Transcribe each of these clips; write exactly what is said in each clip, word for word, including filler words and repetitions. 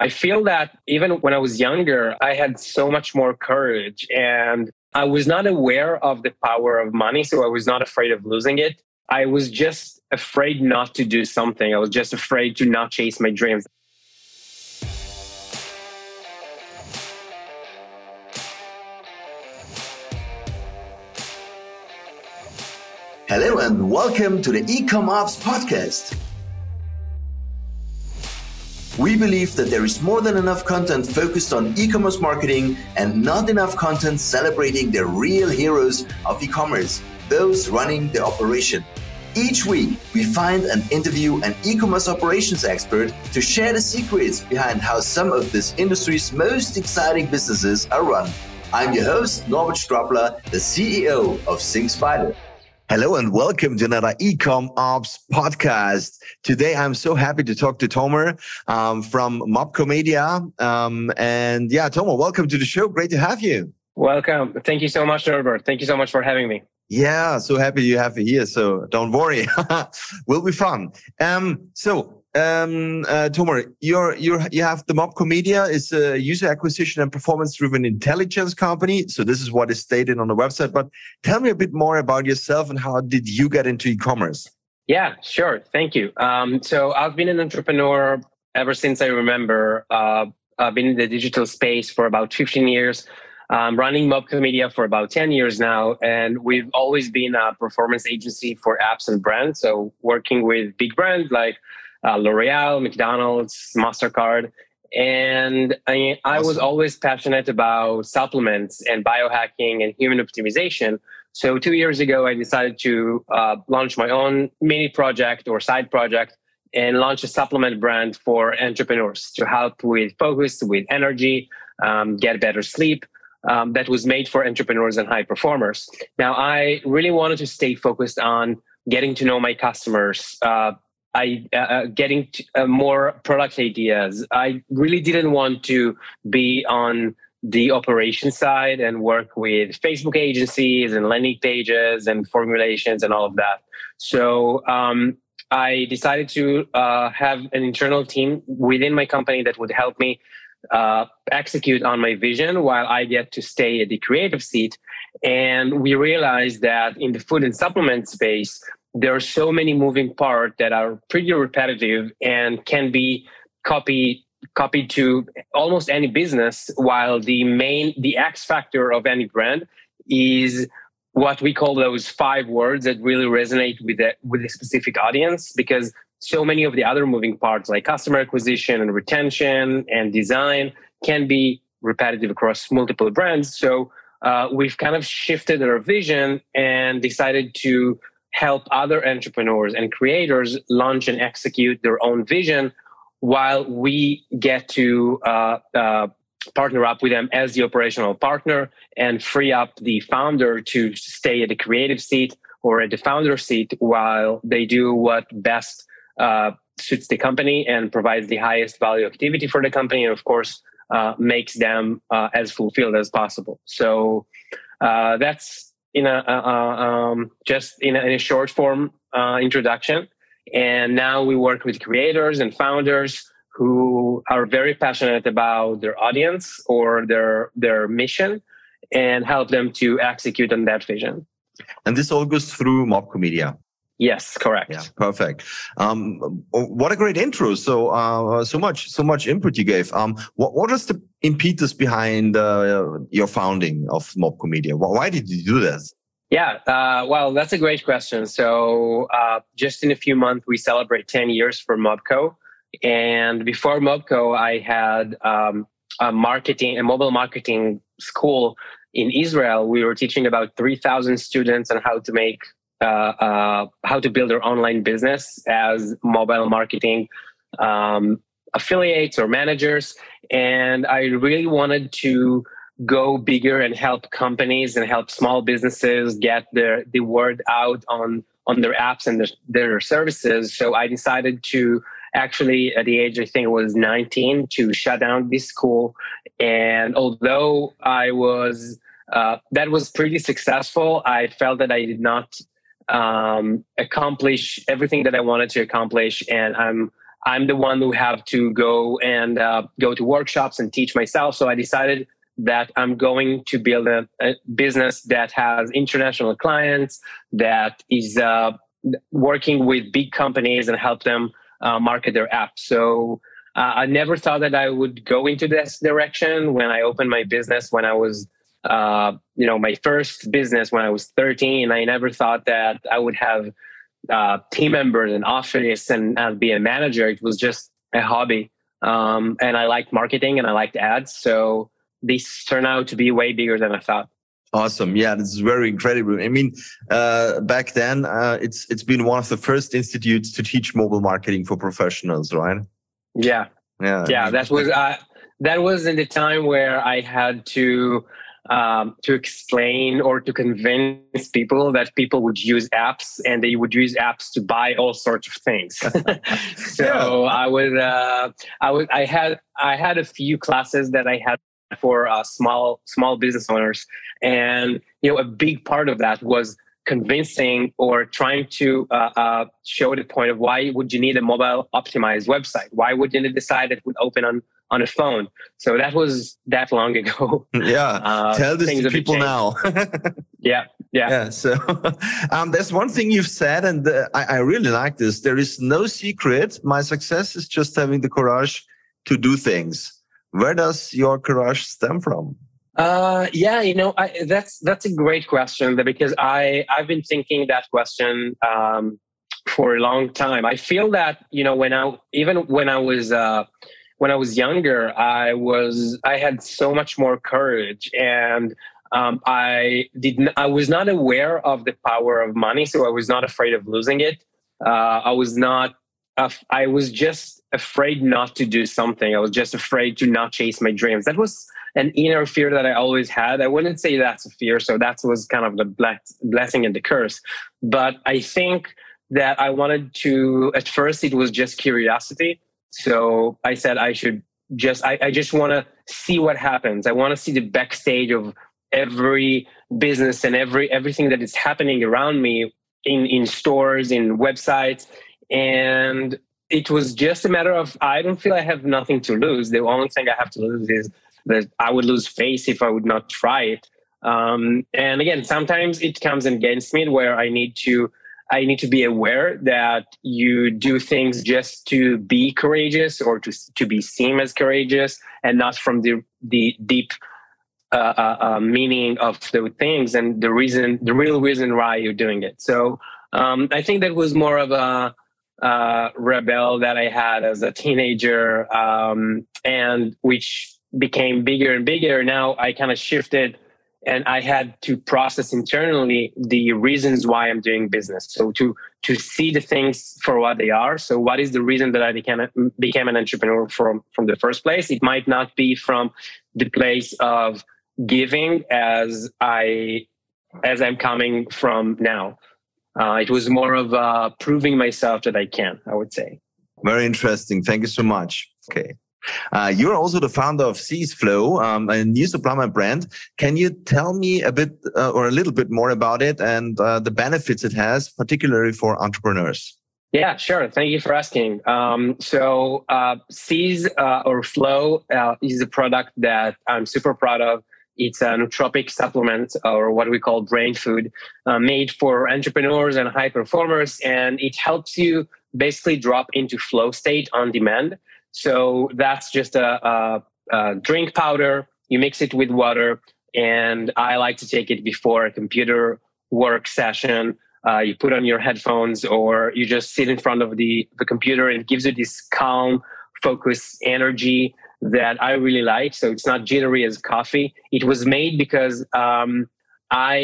I feel that even when I was younger, I had so much more courage and I was not aware of the power of money. So I was not afraid of losing it. I was just afraid not to do something. I was just afraid to not chase my dreams. Hello and welcome to the eCommerce podcast. We believe that there is more than enough content focused on e-commerce marketing and not enough content celebrating the real heroes of e-commerce, those running the operation. Each week, we find and interview an e-commerce operations expert to share the secrets behind how some of this industry's most exciting businesses are run. I'm your host, Norbert Strapler, the C E O of SyncSpider. Hello and welcome to another Ecom Ops podcast. Today, I'm so happy to talk to Tomer um, from MobCo Media. Um, and yeah, Tomer, welcome to the show. Great to have you. Welcome. Thank you so much, Norbert. Thank you so much for having me. Yeah, so happy you have you here. So don't worry. Will be fun. Um, so. Um, uh, Tomer, you're, you're, you have the MobCo Media is a user acquisition and performance-driven intelligence company. So this is what is stated on the website. But tell me a bit more about yourself and how did you get into e-commerce? Yeah, sure. Thank you. Um, so I've been an entrepreneur ever since I remember. Uh, I've been in the digital space for about fifteen years. I'm running MobCo Media for about ten years now, and we've always been a performance agency for apps and brands. So working with big brands like Uh, L'Oreal, McDonald's, MasterCard. And I, I was always passionate about supplements and biohacking and human optimization. So two years ago, I decided to uh, launch my own mini project or side project and launch a supplement brand for entrepreneurs to help with focus, with energy, um, get better sleep. Um, that was made for entrepreneurs and high performers. Now, I really wanted to stay focused on getting to know my customers, uh, I uh, getting to, uh, more product ideas. I really didn't want to be on the operation side and work with Facebook agencies and landing pages and formulations and all of that. So um, I decided to uh, have an internal team within my company that would help me uh, execute on my vision while I get to stay at the creative seat. And we realized that in the food and supplement space, there are so many moving parts that are pretty repetitive and can be copied copied to almost any business, while the main, the X factor of any brand is what we call those five words that really resonate with the, with a specific audience, because so many of the other moving parts like customer acquisition and retention and design can be repetitive across multiple brands. So uh, we've kind of shifted our vision and decided to help other entrepreneurs and creators launch and execute their own vision while we get to uh, uh, partner up with them as the operational partner and free up the founder to stay at the creative seat or at the founder seat while they do what best uh, suits the company and provides the highest value activity for the company and, of course, uh, makes them uh, as fulfilled as possible. So uh, that's... in a uh, um, just in a, in a short form uh, introduction. And now we work with creators and founders who are very passionate about their audience or their their mission and help them to execute on that vision. And this all goes through MobCo Media. Yes, correct. Yeah, perfect. Um, what a great intro. So, uh, so much, so much input you gave. Um, what, what is the impetus behind uh, your founding of MobCo Media? Why did you do this? Yeah, uh, well, that's a great question. So, uh, just in a few months, we celebrate ten years for MobCo. And before MobCo, I had um, a marketing, a mobile marketing school in Israel. We were teaching about three thousand students on how to make Uh, uh, how to build their online business as mobile marketing um, affiliates or managers. And I really wanted to go bigger and help companies and help small businesses get their, the word out on, on their apps and their, their services. So I decided to actually, at the age, I think it was nineteen, to shut down this school. And although I was, uh, that was pretty successful, I felt that I did not Um, accomplish everything that I wanted to accomplish. And I'm I'm the one who have to go and uh, go to workshops and teach myself. So I decided that I'm going to build a, a business that has international clients, that is uh, working with big companies and help them uh, market their app. So uh, I never thought that I would go into this direction when I opened my business, when I was, uh, you know, my first business when I was thirteen. I never thought that I would have uh, team members and office and uh, be a manager. It was just a hobby. Um, and I liked marketing and I liked ads. So this turned out to be way bigger than I thought. Awesome. Yeah, this is very incredible. I mean, uh, back then, uh, it's it's been one of the first institutes to teach mobile marketing for professionals, right? Yeah. Yeah. Yeah. I mean, that was uh, that was in the time where I had to um, to explain or to convince people that people would use apps and they would use apps to buy all sorts of things. so yeah. I was uh, I was I had I had a few classes that I had for uh, small small business owners, and you know, a big part of that was convincing or trying to uh, uh, show the point of why would you need a mobile optimized website? Why would you decide it would open on on a phone? So that was that long ago. Yeah, uh, tell this to people now. yeah, yeah, yeah. So um, there's one thing you've said, and uh, I, I really like this. There is no secret. My success is just having the courage to do things. Where does your courage stem from? Uh, yeah, you know, I, that's that's a great question, because I, I've been thinking that question um, for a long time. I feel that, you know, when I even when I was uh, when I was younger, I was I had so much more courage, and um, I didn't I was not aware of the power of money, so I was not afraid of losing it. Uh, I was not. I was just afraid not to do something. I was just afraid to not chase my dreams. That was an inner fear that I always had. I wouldn't say that's a fear. So that was kind of the blessing and the curse. But I think that I wanted to, at first it was just curiosity. So I said I should just, I, I just want to see what happens. I want to see the backstage of every business and every everything that is happening around me in, in stores, in websites. And it was just a matter of, I don't feel I have nothing to lose. The only thing I have to lose is that I would lose face if I would not try it. Um, and again, sometimes it comes against me where I need to, I need to be aware that you do things just to be courageous or to to be seen as courageous, and not from the the deep uh, uh, uh, meaning of the things and the reason, the real reason why you're doing it. So um, I think that was more of a Uh, rebel that I had as a teenager, um, and which became bigger and bigger. Now I kind of shifted, and I had to process internally the reasons why I'm doing business. So to to see the things for what they are. So what is the reason that I became became an entrepreneur from from the first place? It might not be from the place of giving as I as I'm coming from now. Uh, it was more of uh, proving myself that I can, I would say. Very interesting. Thank you so much. Okay. Uh, you're also the founder of Siiz.life, um, a new supply brand. Can you tell me a bit uh, or a little bit more about it and uh, the benefits it has, particularly for entrepreneurs? Yeah, sure. Thank you for asking. Um, so uh, Siiz uh, or Flow uh, is a product that I'm super proud of. It's a nootropic supplement, or what we call brain food, uh, made for entrepreneurs and high performers. And it helps you basically drop into flow state on demand. So that's just a, a, a drink powder. You mix it with water. And I like to take it before a computer work session. Uh, you put on your headphones, or you just sit in front of the, the computer, and it gives you this calm, focused energy that I really like. So it's not jittery as coffee. It was made because um, I,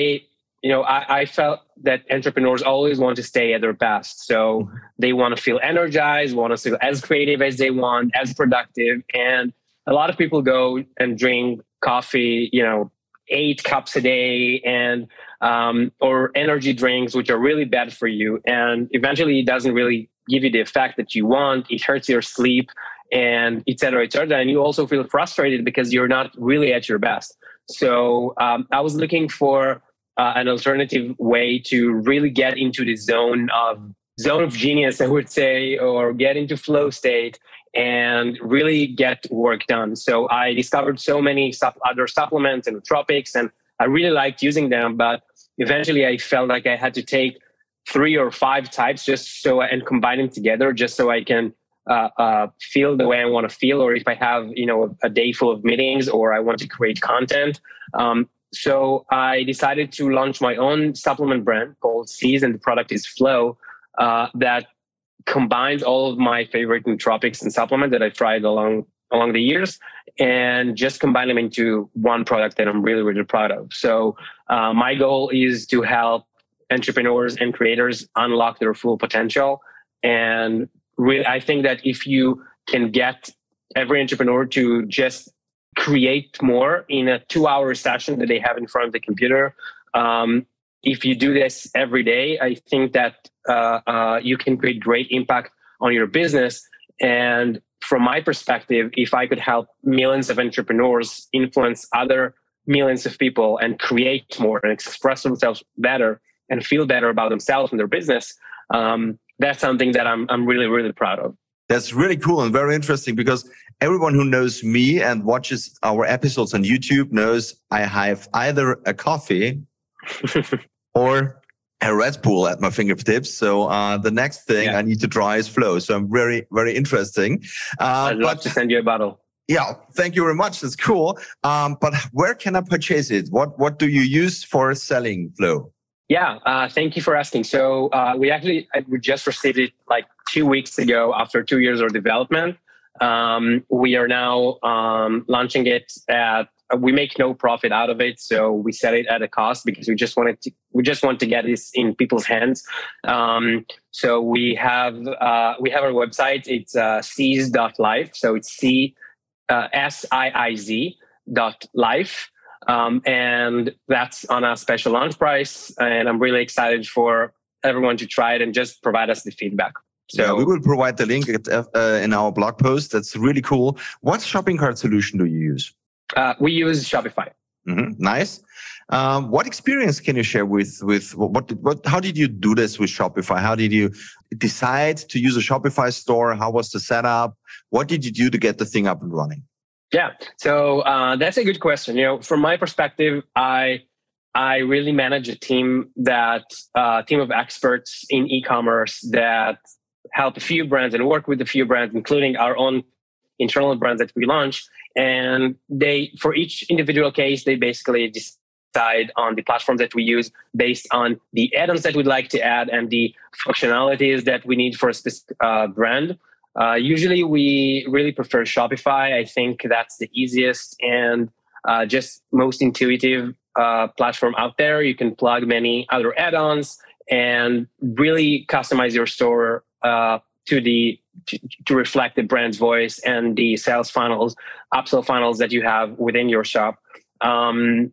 you know, I, I felt that entrepreneurs always want to stay at their best. So they want to feel energized, want to feel as creative as they want, as productive. And a lot of people go and drink coffee, you know, eight cups a day, and um, or energy drinks, which are really bad for you. And eventually it doesn't really give you the effect that you want. It hurts your sleep, and et cetera, et cetera. And you also feel frustrated because you're not really at your best. So um, I was looking for uh, an alternative way to really get into the zone of zone of genius, I would say, or get into flow state and really get work done. So I discovered so many sup- other supplements and nootropics, and I really liked using them. But eventually I felt like I had to take three or five types just so and combine them together just so I can uh, uh, feel the way I want to feel, or if I have, you know, a day full of meetings or I want to create content. Um, so I decided to launch my own supplement brand called Siiz, and the product is Flow, uh, that combines all of my favorite nootropics and supplements that I've tried along along the years, and just combine them into one product that I'm really, really proud of. So uh, my goal is to help entrepreneurs and creators unlock their full potential. And really, I think that if you can get every entrepreneur to just create more in a two-hour session that they have in front of the computer, um, if you do this every day, I think that uh, uh, you can create great impact on your business. And from my perspective, if I could help millions of entrepreneurs influence other millions of people and create more and express themselves better and feel better about themselves and their business, um, that's something that I'm I'm really, really proud of. That's really cool and very interesting, because everyone who knows me and watches our episodes on YouTube knows I have either a coffee or a Red Bull at my fingertips. So uh, the next thing yeah. I need to try is Flow. So I'm very, very interesting. Uh, I'd love but, to send you a bottle. Yeah, thank you very much. That's cool. Um, but where can I purchase it? What What do you use for selling Flow? Yeah, uh, thank you for asking. So uh, we actually, we just received it like two weeks ago after two years of development. Um, we are now um, launching it at, we make no profit out of it. So we set it at a cost because we just wanted to, we just want to get this in people's hands. Um, so we have, uh, we have our website. It's uh, Siiz dot life. So it's C, uh, S I I Z dot life. Um, and that's on a special launch price. And I'm really excited for everyone to try it and just provide us the feedback. So yeah, we will provide the link at, uh, in our blog post. That's really cool. What shopping cart solution do you use? Uh, we use Shopify. Mm-hmm. Nice. Um, what experience can you share with, with what, what, how did you do this with Shopify? How did you decide to use a Shopify store? How was the setup? What did you do to get the thing up and running? Yeah, so uh, that's a good question. You know, from my perspective, I I really manage a team that uh, team of experts in e-commerce that help a few brands and work with a few brands, including our own internal brands that we launch. And they, for each individual case, they basically decide on the platform that we use based on the add-ons that we'd like to add and the functionalities that we need for a specific uh, brand. Uh, usually we really prefer Shopify. I think that's the easiest and uh, just most intuitive uh, platform out there. You can plug many other add-ons and really customize your store uh, to the to, to reflect the brand's voice and the sales funnels, upsell funnels that you have within your shop. Um,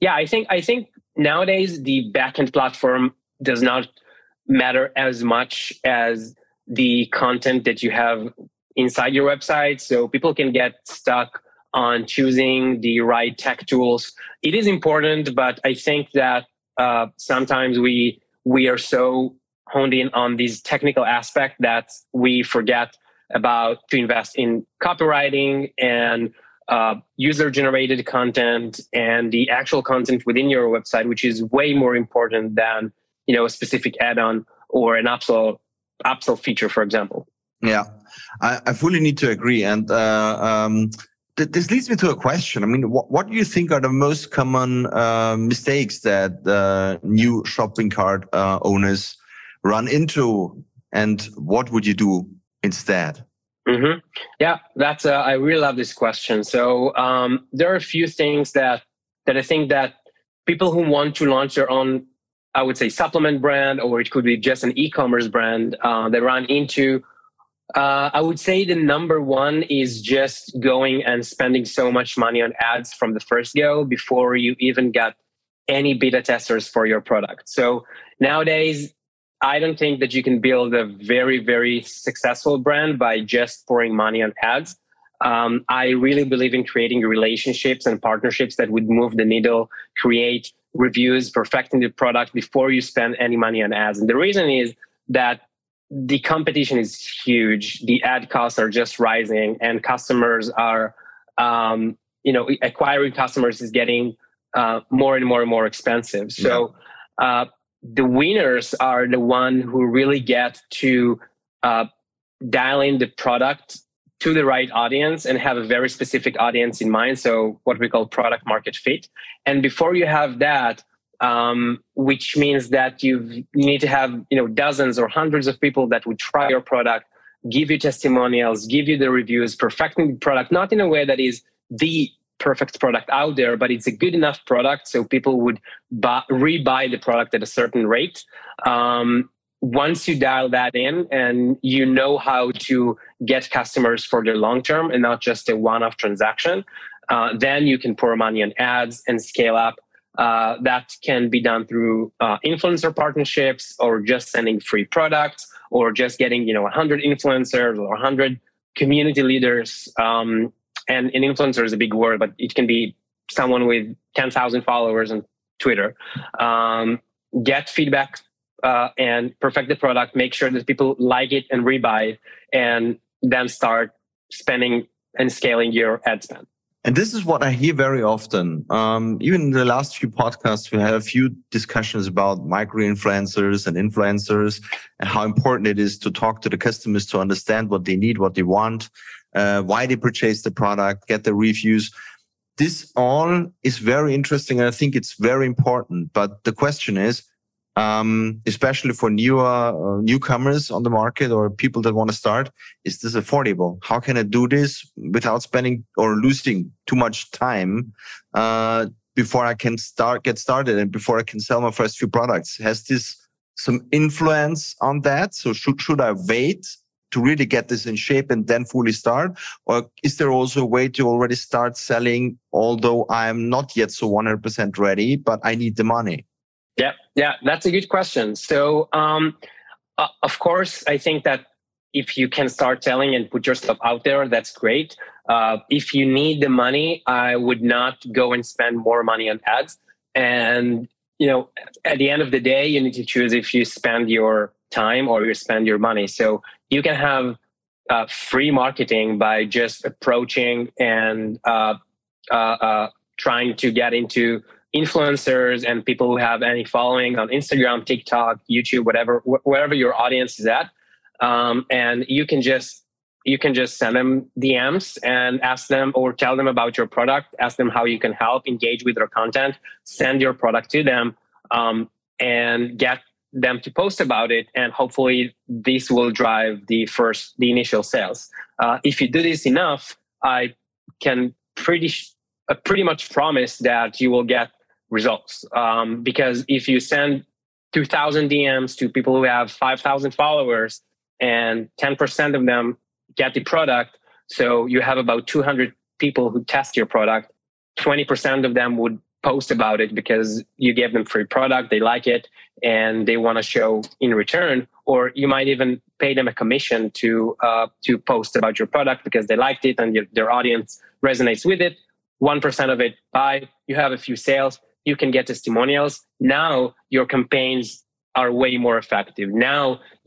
yeah, I think I think nowadays the backend platform does not matter as much as the content that you have inside your website. So people can get stuck on choosing the right tech tools. It is important, but I think that uh, sometimes we we are so honed in on these technical aspects that we forget about to invest in copywriting and uh, user-generated content and the actual content within your website, which is way more important than, you know, a specific add-on or an upsell upsell feature, for example. Yeah, I, I fully need to agree. And uh, um, th- this leads me to a question. I mean, wh- what do you think are the most common uh, mistakes that uh, new shopping cart uh, owners run into? And what would you do instead? Mm-hmm. Yeah, that's. Uh, I really love this question. So um, there are a few things that, that I think that people who want to launch their own, I would say, supplement brand, or it could be just an e-commerce brand, uh, they run into. Uh, I would say the number one is just going and spending so much money on ads from the first go before you even got any beta testers for your product. So nowadays, I don't think that you can build a very, very successful brand by just pouring money on ads. Um, I really believe in creating relationships and partnerships that would move the needle, create reviews, perfecting the product before you spend any money on ads. And the reason is that the competition is huge. The ad costs are just rising, and customers are, um, you know, acquiring customers is getting uh, more and more and more expensive. So yeah. uh, the winners are the one who really get to uh, dial in the product to the right audience and have a very specific audience in mind. So what we call product market fit. And before you have that, Um, which means that you've, you need to have, you know, dozens or hundreds of people that would try your product, give you testimonials, give you the reviews, perfecting the product, not in a way that is the perfect product out there, but it's a good enough product. So people would buy, rebuy the product at a certain rate. Um, once you dial that in and you know how to get customers for the long term and not just a one-off transaction, uh, then you can pour money on ads and scale up. Uh, that can be done through uh, influencer partnerships, or just sending free products, or just getting, you know, one hundred influencers or one hundred community leaders. Um, and an influencer is a big word, but it can be someone with ten thousand followers on Twitter. Um, get feedback uh, and perfect the product. Make sure that people like it and rebuy it, and then start spending and scaling your ad spend. And this is what I hear very often. Um, even in the last few podcasts, we had a few discussions about micro-influencers and influencers and how important it is to talk to the customers to understand what they need, what they want, uh, why they purchased the product, get the reviews. This all is very interesting, and I think it's very important. But the question is, um, especially for newer uh, newcomers on the market or people that want to start, is this affordable? How can I do this without spending or losing too much time uh, before I can start get started and before I can sell my first few products? Has this some influence on that? So should should I wait to really get this in shape and then fully start? Or is there also a way to already start selling, although I'm not yet so one hundred percent ready, but I need the money? Yeah, yeah, that's a good question. So, um, uh, of course, I think that if you can start selling and put yourself out there, that's great. Uh, if you need the money, I would not go and spend more money on ads. And, you know, at the end of the day, you need to choose if you spend your time or you spend your money. So you can have uh, free marketing by just approaching and uh, uh, uh, trying to get into influencers and people who have any following on Instagram, TikTok, YouTube, whatever, wh- wherever your audience is at, um, and you can just you can just send them D Ms and ask them or tell them about your product, ask them how you can help, engage with their content, send your product to them, um, and get them to post about it, and hopefully this will drive the first the initial sales. Uh, if you do this enough, I can pretty sh- uh, pretty much promise that you will get results. Um, because if you send two thousand D Ms to people who have five thousand followers and ten percent of them get the product, so you have about two hundred people who test your product, twenty percent of them would post about it because you gave them free product, they like it, and they want to show in return. Or you might even pay them a commission to uh, to post about your product because they liked it and your, their audience resonates with it. one percent of it buy, you have a few sales, you can get testimonials. Now your campaigns are way more effective. Now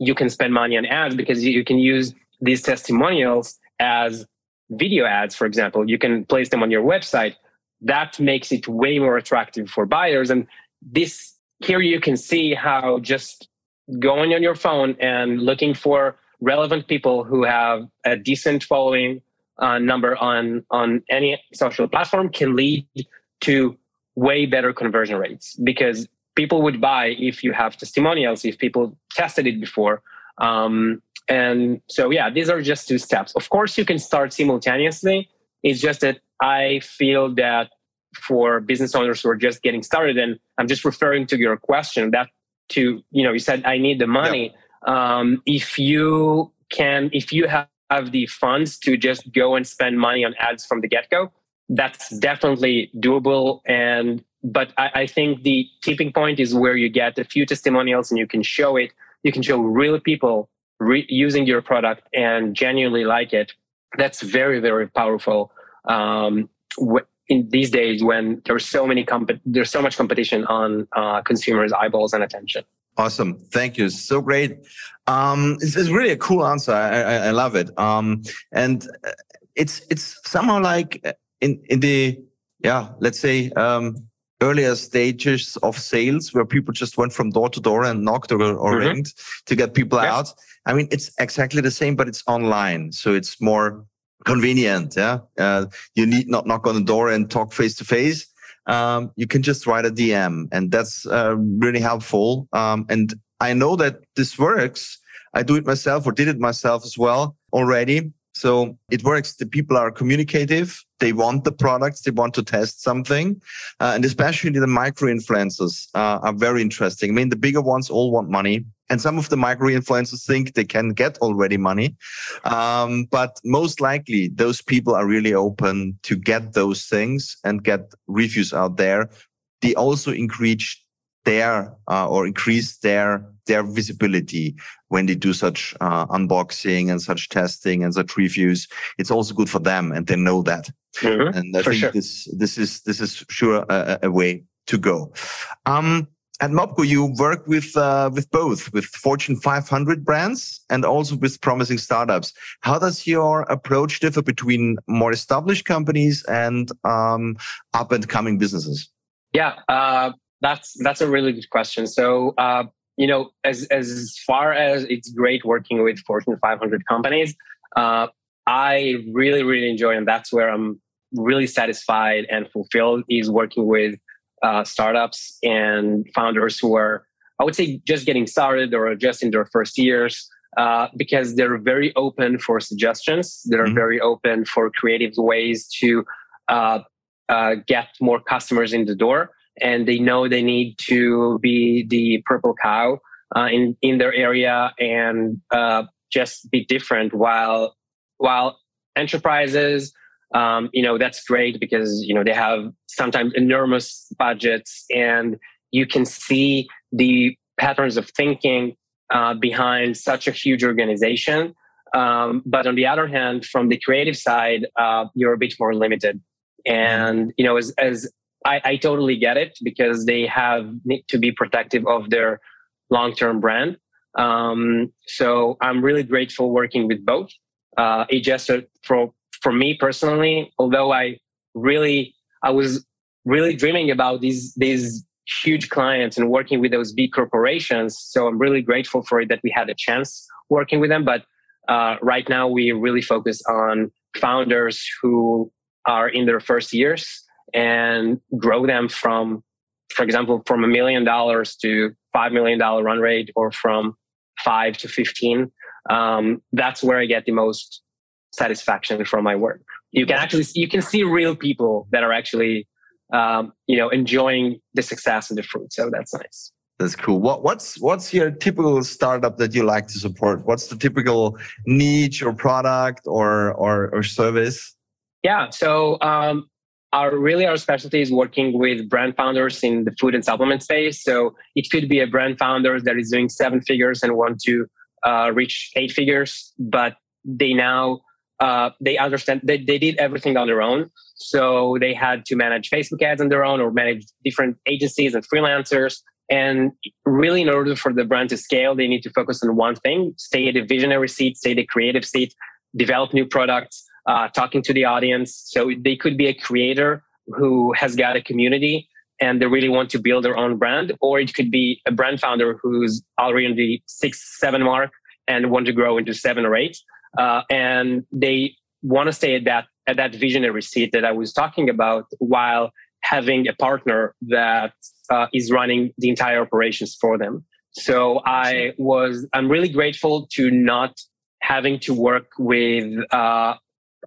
you can spend money on ads because you can use these testimonials as video ads, for example. You can place them on your website. That makes it way more attractive for buyers. And this here you can see how just going on your phone and looking for relevant people who have a decent following uh, number on, on any social platform can lead to way better conversion rates, because people would buy if you have testimonials, if people tested it before. Um, and so, yeah, these are just two steps. Of course, you can start simultaneously. It's just that I feel that for business owners who are just getting started, and I'm just referring to your question that to, you know, you said, I need the money. Yeah. Um, if you can, if you have, have the funds to just go and spend money on ads from the get-go, that's definitely doable. And but I, I think the tipping point is where you get a few testimonials and you can show it. You can show real people re- using your product and genuinely like it. That's very, very powerful um, wh- in these days when there's so many comp- there's so much competition on uh, consumers' eyeballs and attention. Awesome. Thank you. So great. Um, it's, it's really a cool answer. I, I, I love it. Um, and it's it's somehow like in in the, yeah, let's say um, earlier stages of sales where people just went from door to door and knocked or, or mm-hmm. rang to get people yes. out. I mean, it's exactly the same, but it's online. So it's more convenient. Yeah, uh, you need not knock on the door and talk face to face. Um, you can just write a D M, and that's uh, really helpful. Um, and I know that this works. I do it myself or did it myself as well already. So it works. The people are communicative. They want the products. They want to test something. Uh, and especially the micro-influencers uh, are very interesting. I mean, the bigger ones all want money. And some of the micro-influencers think they can get already money. Um, but most likely, those people are really open to get those things and get reviews out there. They also increase their uh, or increase their their visibility when they do such uh, unboxing and such testing and such reviews. It's also good for them, and they know that. Mm-hmm. And I for think sure. this this is this is sure a, a way to go. Um, At MobCo, you work with uh, with both, with Fortune five hundred brands and also with promising startups. How does your approach differ between more established companies and um, up and coming businesses? Yeah, uh, that's that's a really good question. So uh, you know, as as far as it's great working with Fortune five hundred companies, uh, I really really enjoy, and that's where I'm really satisfied and fulfilled is working with. Uh, startups and founders who are, I would say, just getting started or just in their first years, uh, because they're very open for suggestions. They're mm-hmm. very open for creative ways to uh, uh, get more customers in the door. And they know they need to be the purple cow uh, in, in their area and uh, just be different while, while enterprises... Um, you know, that's great because, you know, they have sometimes enormous budgets and you can see the patterns of thinking uh, behind such a huge organization. Um, but on the other hand, from the creative side, uh, you're a bit more limited. And, you know, as, as I, I totally get it because they have need to be protective of their long-term brand. Um, so I'm really grateful working with both. Uh, it just uh, for For me personally, although I really, I was really dreaming about these these huge clients and working with those big corporations, so I'm really grateful for it that we had a chance working with them. But uh, right now, we really focus on founders who are in their first years and grow them from, for example, from a million dollars to five million dollar run rate, or from five to fifteen. Um, that's where I get the most satisfaction from my work. You can actually you can see real people that are actually um, you know enjoying the success and the fruit. So that's nice. That's cool. What what's what's your typical startup that you like to support? What's the typical niche or product or or, or service? Yeah. So um, our really our specialty is working with brand founders in the food and supplement space. So it could be a brand founder that is doing seven figures and want to uh, reach eight figures, but they now Uh, they understand they, they did everything on their own. So they had to manage Facebook ads on their own or manage different agencies and freelancers. And really, in order for the brand to scale, they need to focus on one thing, stay at the visionary seat, stay the creative seat, develop new products, uh, talking to the audience. So they could be a creator who has got a community and they really want to build their own brand. Or it could be a brand founder who's already on the six, seven mark and want to grow into seven or eight. Uh, and they want to stay at that at that visionary seat that I was talking about, while having a partner that uh, is running the entire operations for them. So I was I'm really grateful to not having to work with uh,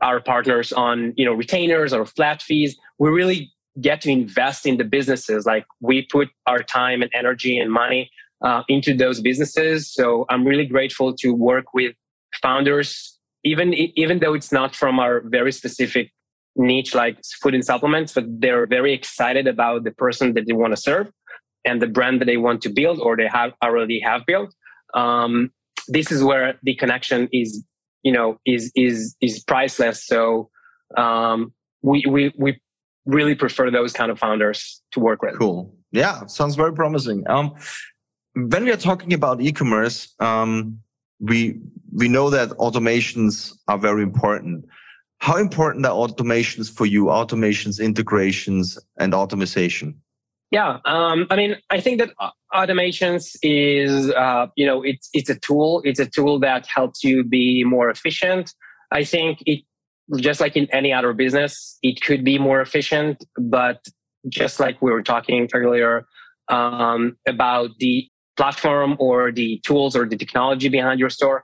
our partners on you know retainers or flat fees. We really get to invest in the businesses. Like we put our time and energy and money uh, into those businesses. So I'm really grateful to work with founders, even even though it's not from our very specific niche like food and supplements, but they're very excited about the person that they want to serve and the brand that they want to build or they have already have built. Um, this is where the connection is, you know, is is is priceless. So um, we we we really prefer those kind of founders to work with. Cool. Yeah, sounds very promising. Um, when we are talking about e-commerce, um, we we know that automations are very important. How important are automations for you? Automations, integrations, and automation. Yeah, um, I mean, I think that automations is, uh, you know, it's it's a tool. It's a tool that helps you be more efficient. I think it, just like in any other business, it could be more efficient. But just like we were talking earlier um, about the platform or the tools or the technology behind your store,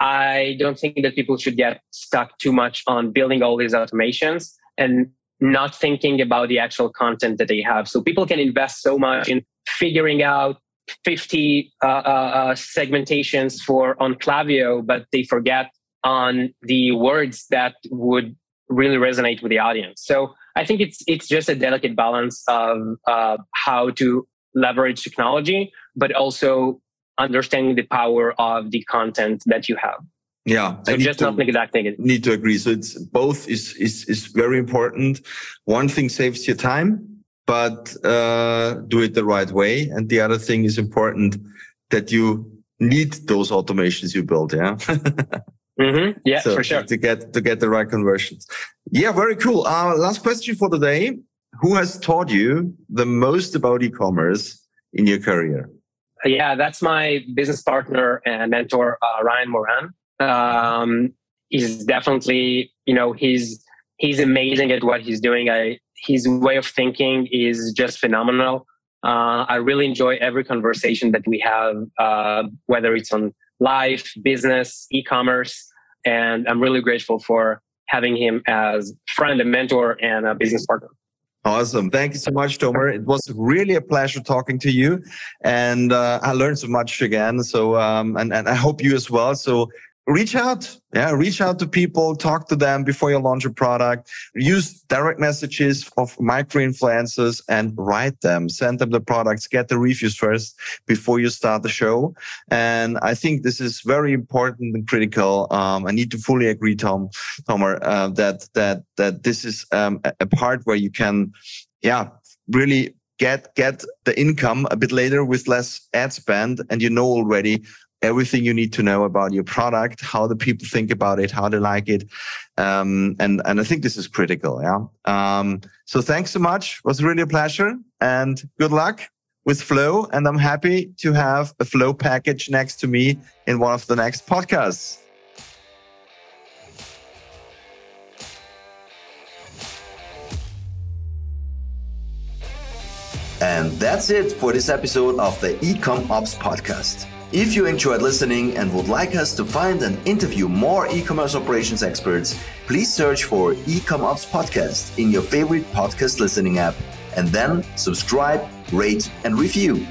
I don't think that people should get stuck too much on building all these automations and not thinking about the actual content that they have. So people can invest so much in figuring out fifty uh, uh, segmentations for on Klaviyo, but they forget on the words that would really resonate with the audience. So I think it's it's just a delicate balance of uh, how to leverage technology, but also understanding the power of the content that you have. Yeah, so I just not neglecting it. Need to agree. So it's both is is is very important. One thing saves your time, but uh, do it the right way, and the other thing is important that you need those automations you build. Yeah, mm-hmm. yeah, so for sure to get to get the right conversions. Yeah, very cool. Uh, last question for today: who has taught you the most about e-commerce in your career? Yeah, that's my business partner and mentor, uh, Ryan Moran. Um, is definitely, you know, he's, he's amazing at what he's doing. I, his way of thinking is just phenomenal. Uh, I really enjoy every conversation that we have, uh, whether it's on life, business, e-commerce, and I'm really grateful for having him as friend and mentor and a business partner. Awesome. Thank you so much, Tomer. It was really a pleasure talking to you, and, uh, I learned so much again. So, um, and, and I hope you as well. So, reach out. Yeah, reach out to people, talk to them before you launch a product, use direct messages of micro-influencers and write them, send them the products, get the reviews first before you start the show. And I think this is very important and critical. Um, I need to fully agree, Tom, Tomer, uh, that, that, that this is um, a part where you can, yeah, really get, get the income a bit later with less ad spend, and you know already everything you need to know about your product, how the people think about it, how they like it, um, and and I think this is critical. Yeah. Um, so thanks so much. It was really a pleasure, and good luck with Flow. And I'm happy to have a Flow package next to me in one of the next podcasts. And that's it for this episode of the Ecom Ops podcast. If you enjoyed listening and would like us to find and interview more e-commerce operations experts, please search for eComOps Podcast in your favorite podcast listening app, and then subscribe, rate, and review.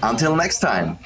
Until next time.